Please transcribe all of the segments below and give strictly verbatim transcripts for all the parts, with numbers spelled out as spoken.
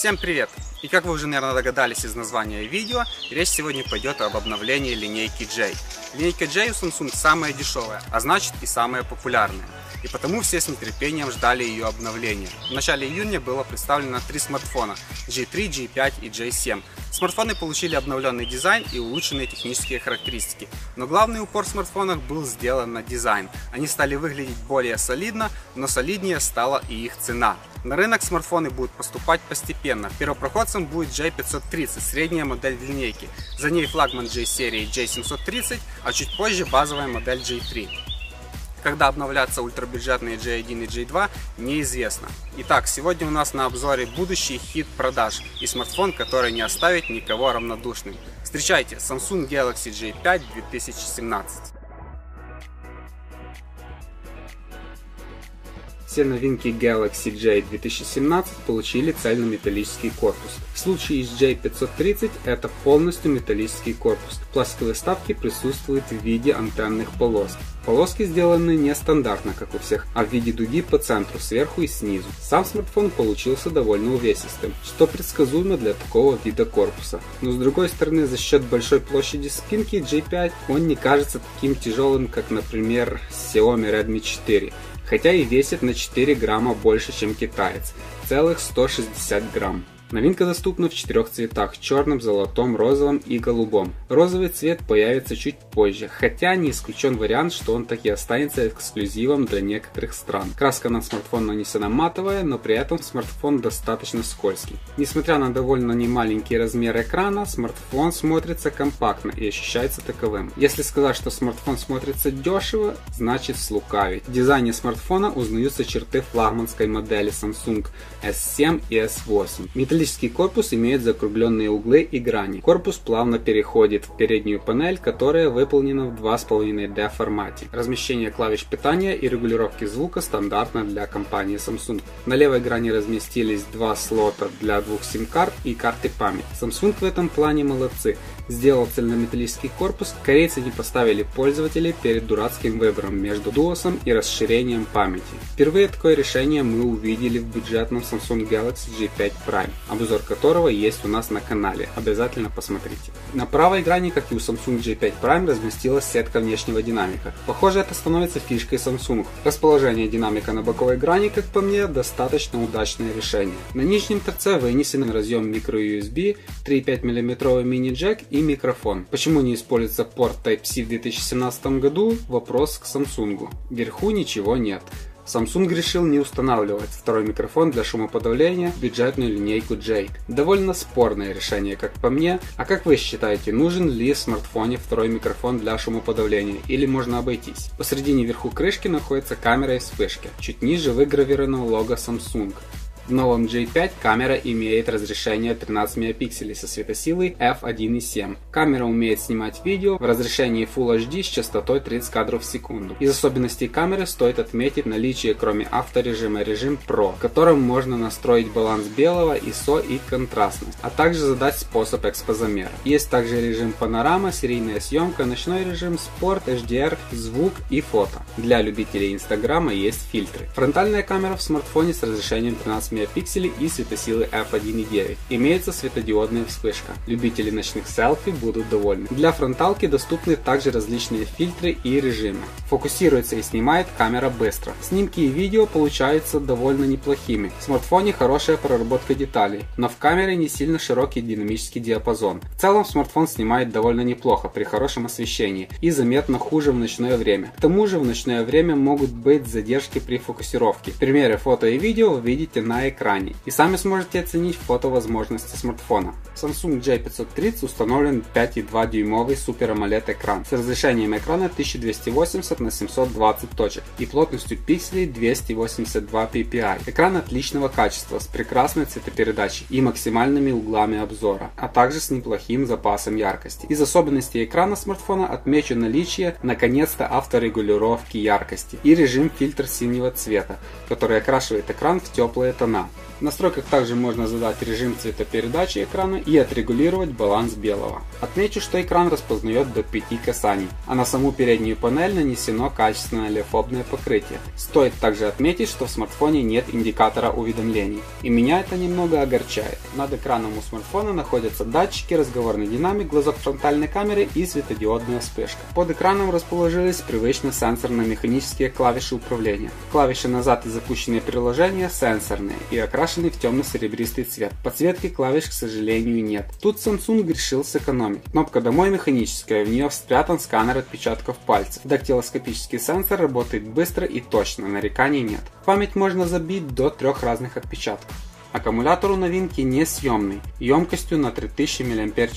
Всем привет! И как вы уже, наверное, догадались из названия видео, речь сегодня пойдет об обновлении линейки J. Линейка J у Samsung самая дешевая, а значит и самая популярная. И потому все с нетерпением ждали ее обновления. В начале июня было представлено три смартфона J три, J пять и J семь. Смартфоны получили обновленный дизайн и улучшенные технические характеристики. Но главный упор в смартфонах был сделан на дизайн. Они стали выглядеть более солидно, но солиднее стала и их цена. На рынок смартфоны будут поступать постепенно. Первопроходцем будет J пятьсот тридцать, средняя модель линейки. За ней флагман J серии J семьсот тридцать, а чуть позже базовая модель J три. Когда обновлятся ультрабюджетные J один и J два, неизвестно. Итак, сегодня у нас на обзоре будущий хит продаж и смартфон, который не оставит никого равнодушным. Встречайте, Samsung Galaxy J пять две тысячи семнадцать. Все новинки Galaxy J две тысячи семнадцать получили цельнометаллический корпус. В случае с J пятьсот тридцать это полностью металлический корпус. Пластиковые вставки присутствуют в виде антенных полос. Полоски сделаны нестандартно, как у всех, а в виде дуги по центру, сверху и снизу. Сам смартфон получился довольно увесистым, что предсказуемо для такого вида корпуса. Но с другой стороны, за счет большой площади спинки J пять он не кажется таким тяжелым, как, например, Xiaomi Redmi четыре. Хотя и весит на четыре грамма больше, чем китаец, целых сто шестьдесят грамм. Новинка доступна в четырех цветах – черном, золотом, розовом и голубом. Розовый цвет появится чуть позже, хотя не исключен вариант, что он так и останется эксклюзивом для некоторых стран. Краска на смартфон нанесена матовая, но при этом смартфон достаточно скользкий. Несмотря на довольно немаленький размер экрана, смартфон смотрится компактно и ощущается таковым. Если сказать, что смартфон смотрится дешево, значит слукавить. В дизайне смартфона узнаются черты флагманской модели Samsung S семь и S восемь. Металлический корпус имеет закругленные углы и грани. Корпус плавно переходит в переднюю панель, которая выполнена в два и пять дэ формате. Размещение клавиш питания и регулировки звука стандартно для компании Samsung. На левой грани разместились два слота для двух сим-карт и карты памяти. Samsung в этом плане молодцы. Сделал цельнометаллический корпус, корейцы не поставили пользователей перед дурацким выбором между дуосом и расширением памяти. Впервые такое решение мы увидели в бюджетном Samsung Galaxy J пять Prime. Обзор которого есть у нас на канале, обязательно посмотрите. На правой грани, как и у Samsung J пять Prime, разместилась сетка внешнего динамика. Похоже, это становится фишкой Samsung. Расположение динамика на боковой грани, как по мне, достаточно удачное решение. На нижнем торце вынесен разъем microUSB, три и пять миллиметровый мини-джек и микрофон. Почему не используется порт Type-C в две тысячи семнадцатом году? Вопрос к Samsung. Вверху ничего нет. Samsung решил не устанавливать второй микрофон для шумоподавления в бюджетную линейку J. Довольно спорное решение, как по мне. А как вы считаете, нужен ли в смартфоне второй микрофон для шумоподавления или можно обойтись? Посредине вверху крышки находится камера и вспышки. Чуть ниже выгравировано лого Samsung. В новом J пять камера имеет разрешение тринадцать мегапикселей со светосилой эф один и семь. Камера умеет снимать видео в разрешении Full эйч ди с частотой тридцать кадров в секунду. Из особенностей камеры стоит отметить наличие, кроме авторежима, режим Pro, в котором можно настроить баланс белого, ай эс о и контрастность, а также задать способ экспозамера. Есть также режим панорама, серийная съемка, ночной режим, спорт, эйч ди ар, звук и фото. Для любителей Инстаграма есть фильтры. Фронтальная камера в смартфоне с разрешением тринадцать мегапикселей и светосилы эф один и девять. Имеется светодиодная вспышка. Любители ночных селфи будут довольны. Для фронталки доступны также различные фильтры и режимы. Фокусируется и снимает камера быстро. Снимки и видео получаются довольно неплохими. В смартфоне хорошая проработка деталей, но в камере не сильно широкий динамический диапазон. В целом смартфон снимает довольно неплохо при хорошем освещении и заметно хуже в ночное время. К тому же в ночное время могут быть задержки при фокусировке. Примеры фото и видео вы видите на экране и сами сможете оценить фото возможности смартфона. Samsung J пятьсот тридцать установлен пять и два дюймовый Super AMOLED экран с разрешением экрана тысяча двести восемьдесят на семьсот двадцать точек и плотностью пикселей двести восемьдесят два пи пи ай. Экран отличного качества с прекрасной цветопередачей и максимальными углами обзора, а также с неплохим запасом яркости. Из особенностей экрана смартфона отмечу наличие наконец-то авторегулировки яркости и режим фильтр синего цвета, который окрашивает экран в теплые тона. сторона. В настройках также можно задать режим цветопередачи экрана и отрегулировать баланс белого. Отмечу, что экран распознает до пяти касаний, а на саму переднюю панель нанесено качественное олеофобное покрытие. Стоит также отметить, что в смартфоне нет индикатора уведомлений. И меня это немного огорчает. Над экраном у смартфона находятся датчики, разговорный динамик, глазок фронтальной камеры и светодиодная вспышка. Под экраном расположились привычные сенсорно-механические клавиши управления. Клавиши назад и запущенные приложения сенсорные и окрашены в темно-серебристый цвет. Подсветки клавиш, к сожалению, нет. Тут Samsung решил сэкономить. Кнопка «Домой» механическая, в нее спрятан сканер отпечатков пальцев. Дактилоскопический сенсор работает быстро и точно, нареканий нет. В память можно забить до трех разных отпечатков. Аккумулятор у новинки несъемный, емкостью на три тысячи мАч.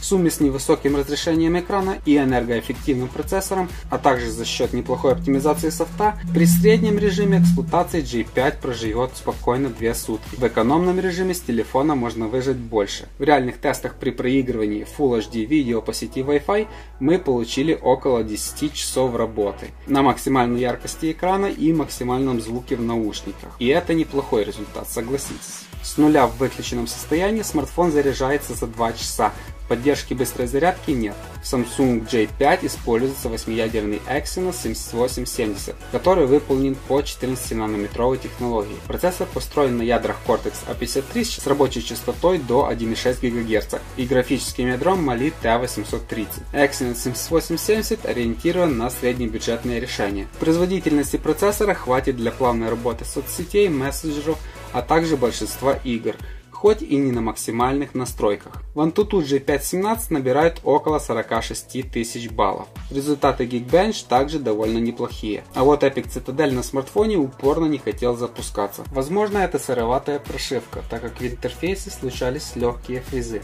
В сумме с невысоким разрешением экрана и энергоэффективным процессором, а также за счет неплохой оптимизации софта, при среднем режиме эксплуатации джей пять проживет спокойно две сутки. В экономном режиме с телефона можно выжать больше. В реальных тестах при проигрывании фулл эйч ди видео по сети Wi-Fi мы получили около десяти часов работы на максимальной яркости экрана и максимальном звуке в наушниках. И это неплохой результат, согласитесь. С нуля в выключенном состоянии смартфон заряжается за два часа. Поддержки быстрой зарядки нет. В Samsung джей пять используется восьмиядерный Exynos семь тысяч восемьсот семьдесят, который выполнен по четырнадцати нанометровой технологии. Процессор построен на ядрах Cortex-эй пятьдесят три с рабочей частотой до одного и шести десятых гигагерца и графическим ядром Мали ти восемьсот тридцать. Exynos семь тысяч восемьсот семьдесят ориентирован на среднебюджетные решения. Производительности процессора хватит для плавной работы соцсетей, мессенджеров, а также большинства игр, хоть и не на максимальных настройках. В Antutu джей пять семнадцать набирает около сорока шести тысяч баллов. Результаты Geekbench также довольно неплохие. А вот Epic Citadel на смартфоне упорно не хотел запускаться. Возможно, это сыроватая прошивка, так как в интерфейсе случались легкие фризы.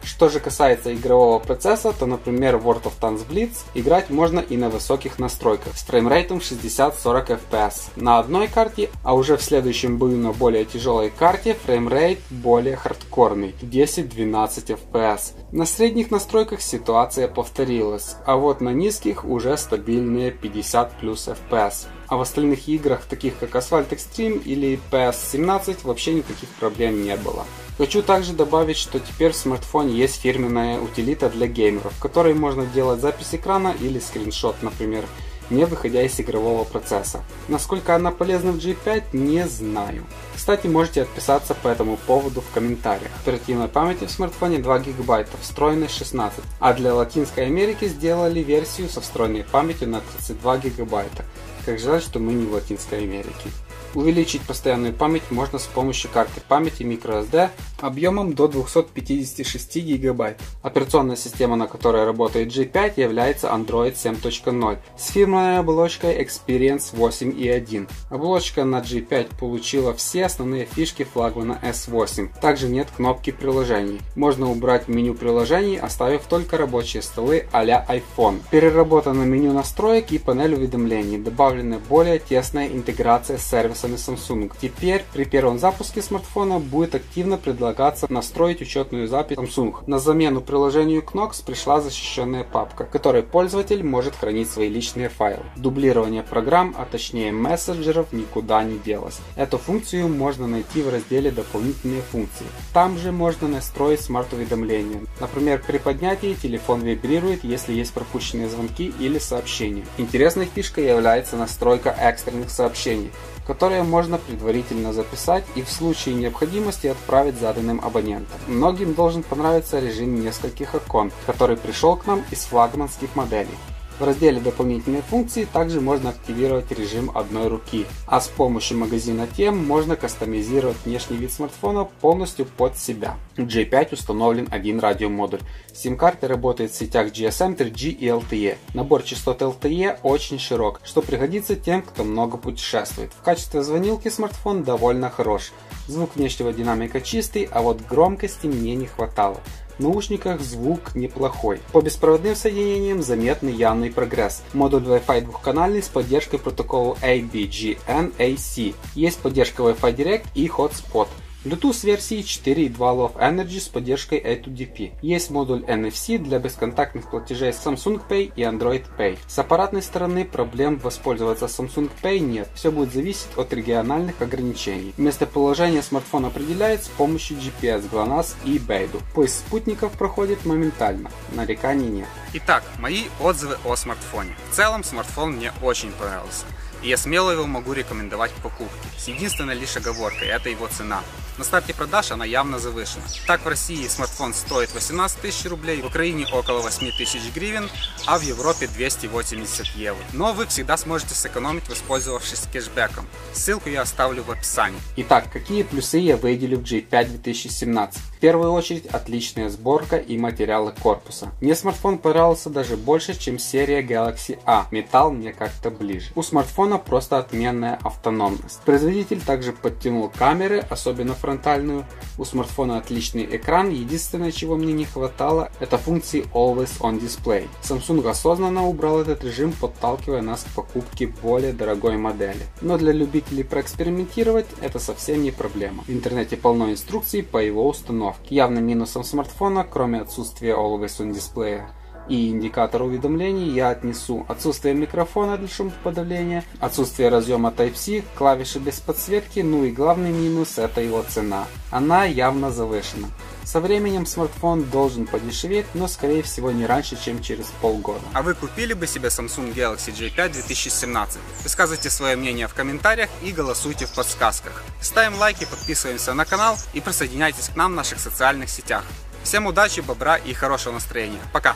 Что же касается игрового процесса, то, например, World of Tanks Blitz играть можно и на высоких настройках с фреймрейтом шестьдесят-сорок эф пи эс на одной карте, а уже в следующем бою на более тяжелой карте фреймрейт более хардкорный десять-двенадцать эф пи эс. На средних настройках ситуация повторилась, а вот на низких уже стабильные пятьдесят плюс эф пи эс. А в остальных играх, таких как Asphalt Extreme или пи эс семнадцать, вообще никаких проблем не было. Хочу также добавить, что теперь в смартфоне есть фирменная утилита для геймеров, в которой можно делать запись экрана или скриншот, например, не выходя из игрового процесса. Насколько она полезна в джей пять, не знаю. Кстати, можете отписаться по этому поводу в комментариях. Оперативной памяти в смартфоне два гигабайта, встроенной шестнадцать, а для Латинской Америки сделали версию со встроенной памятью на тридцать два гигабайта. Как жаль, что мы не в Латинской Америке. Увеличить постоянную память можно с помощью карты памяти microSD объемом до двухсот пятидесяти шести гигабайт. Операционная система, на которой работает джей пять, является Android семь точка ноль с фирменной оболочкой Experience восемь и один. Оболочка на джей пять получила все основные фишки флагмана эс восемь. Также нет кнопки приложений. Можно убрать меню приложений, оставив только рабочие столы а-ля iPhone. Переработано меню настроек и панель уведомлений. Добавлена более тесная интеграция с сервисом Samsung. Теперь при первом запуске смартфона будет активно предлагаться настроить учетную запись Samsung. На замену приложению Knox пришла защищенная папка, в которой пользователь может хранить свои личные файлы. Дублирование программ, а точнее мессенджеров, никуда не делось. Эту функцию можно найти в разделе «Дополнительные функции». Там же можно настроить смарт-уведомления. Например, при поднятии телефон вибрирует, если есть пропущенные звонки или сообщения. Интересной фишкой является настройка экстренных сообщений, которые можно предварительно записать и в случае необходимости отправить заданным абонентам. Многим должен понравиться режим нескольких окон, который пришел к нам из флагманских моделей. В разделе «Дополнительные функции» также можно активировать режим одной руки, а с помощью магазина тем можно кастомизировать внешний вид смартфона полностью под себя. В джей пять установлен один радиомодуль. Сим-карта работает в сетях джи эс эм, три джи и эл ти и. Набор частот эл ти и очень широк, что пригодится тем, кто много путешествует. В качестве звонилки смартфон довольно хорош. Звук внешнего динамика чистый, а вот громкости мне не хватало. В наушниках звук неплохой. По беспроводным соединениям заметный явный прогресс. Модуль Wi-Fi двухканальный с поддержкой протокола эй би джи эн эй си. Есть поддержка Wi-Fi Direct и Hotspot. Bluetooth версии четыре и два Love Energy с поддержкой эй ту ди пи. Есть модуль эн эф си для бесконтактных платежей Samsung Pay и Android Pay. С аппаратной стороны проблем воспользоваться Samsung Pay нет, все будет зависеть от региональных ограничений. Местоположение смартфона определяет с помощью джи пи эс, GLONASS и Beidou. Поиск спутников проходит моментально, нареканий нет. Итак, мои отзывы о смартфоне. В целом смартфон мне очень понравился, и я смело его могу рекомендовать к покупке, с единственной лишь оговоркой – это его цена. На старте продаж она явно завышена. Так, в России смартфон стоит восемнадцать тысяч рублей, в Украине около восемь тысяч гривен, а в Европе двести восемьдесят евро. Но вы всегда сможете сэкономить, воспользовавшись кэшбэком. Ссылку я оставлю в описании. Итак, какие плюсы я выделил в джи пять две тысячи семнадцать? В первую очередь, отличная сборка и материалы корпуса. Мне смартфон понравился даже больше, чем серия Galaxy A. Металл мне как-то ближе. У смартфона просто отменная автономность. Производитель также подтянул камеры, особенно фронтальные. Фронтальную. У смартфона отличный экран, единственное, чего мне не хватало, это функции Always On Display. Samsung осознанно убрал этот режим, подталкивая нас к покупке более дорогой модели. Но для любителей проэкспериментировать это совсем не проблема. В интернете полно инструкций по его установке. Явным минусом смартфона, кроме отсутствия Always On Display и индикатор уведомлений, я отнесу отсутствие микрофона для шумоподавления, отсутствие разъема тайп си, клавиши без подсветки, ну и главный минус – это его цена. Она явно завышена. Со временем смартфон должен подешеветь, но скорее всего не раньше, чем через полгода. А вы купили бы себе Samsung Galaxy джей пять две тысячи семнадцать? Высказывайте свое мнение в комментариях и голосуйте в подсказках. Ставим лайки, подписываемся на канал и присоединяйтесь к нам в наших социальных сетях. Всем удачи, бобра и хорошего настроения. Пока!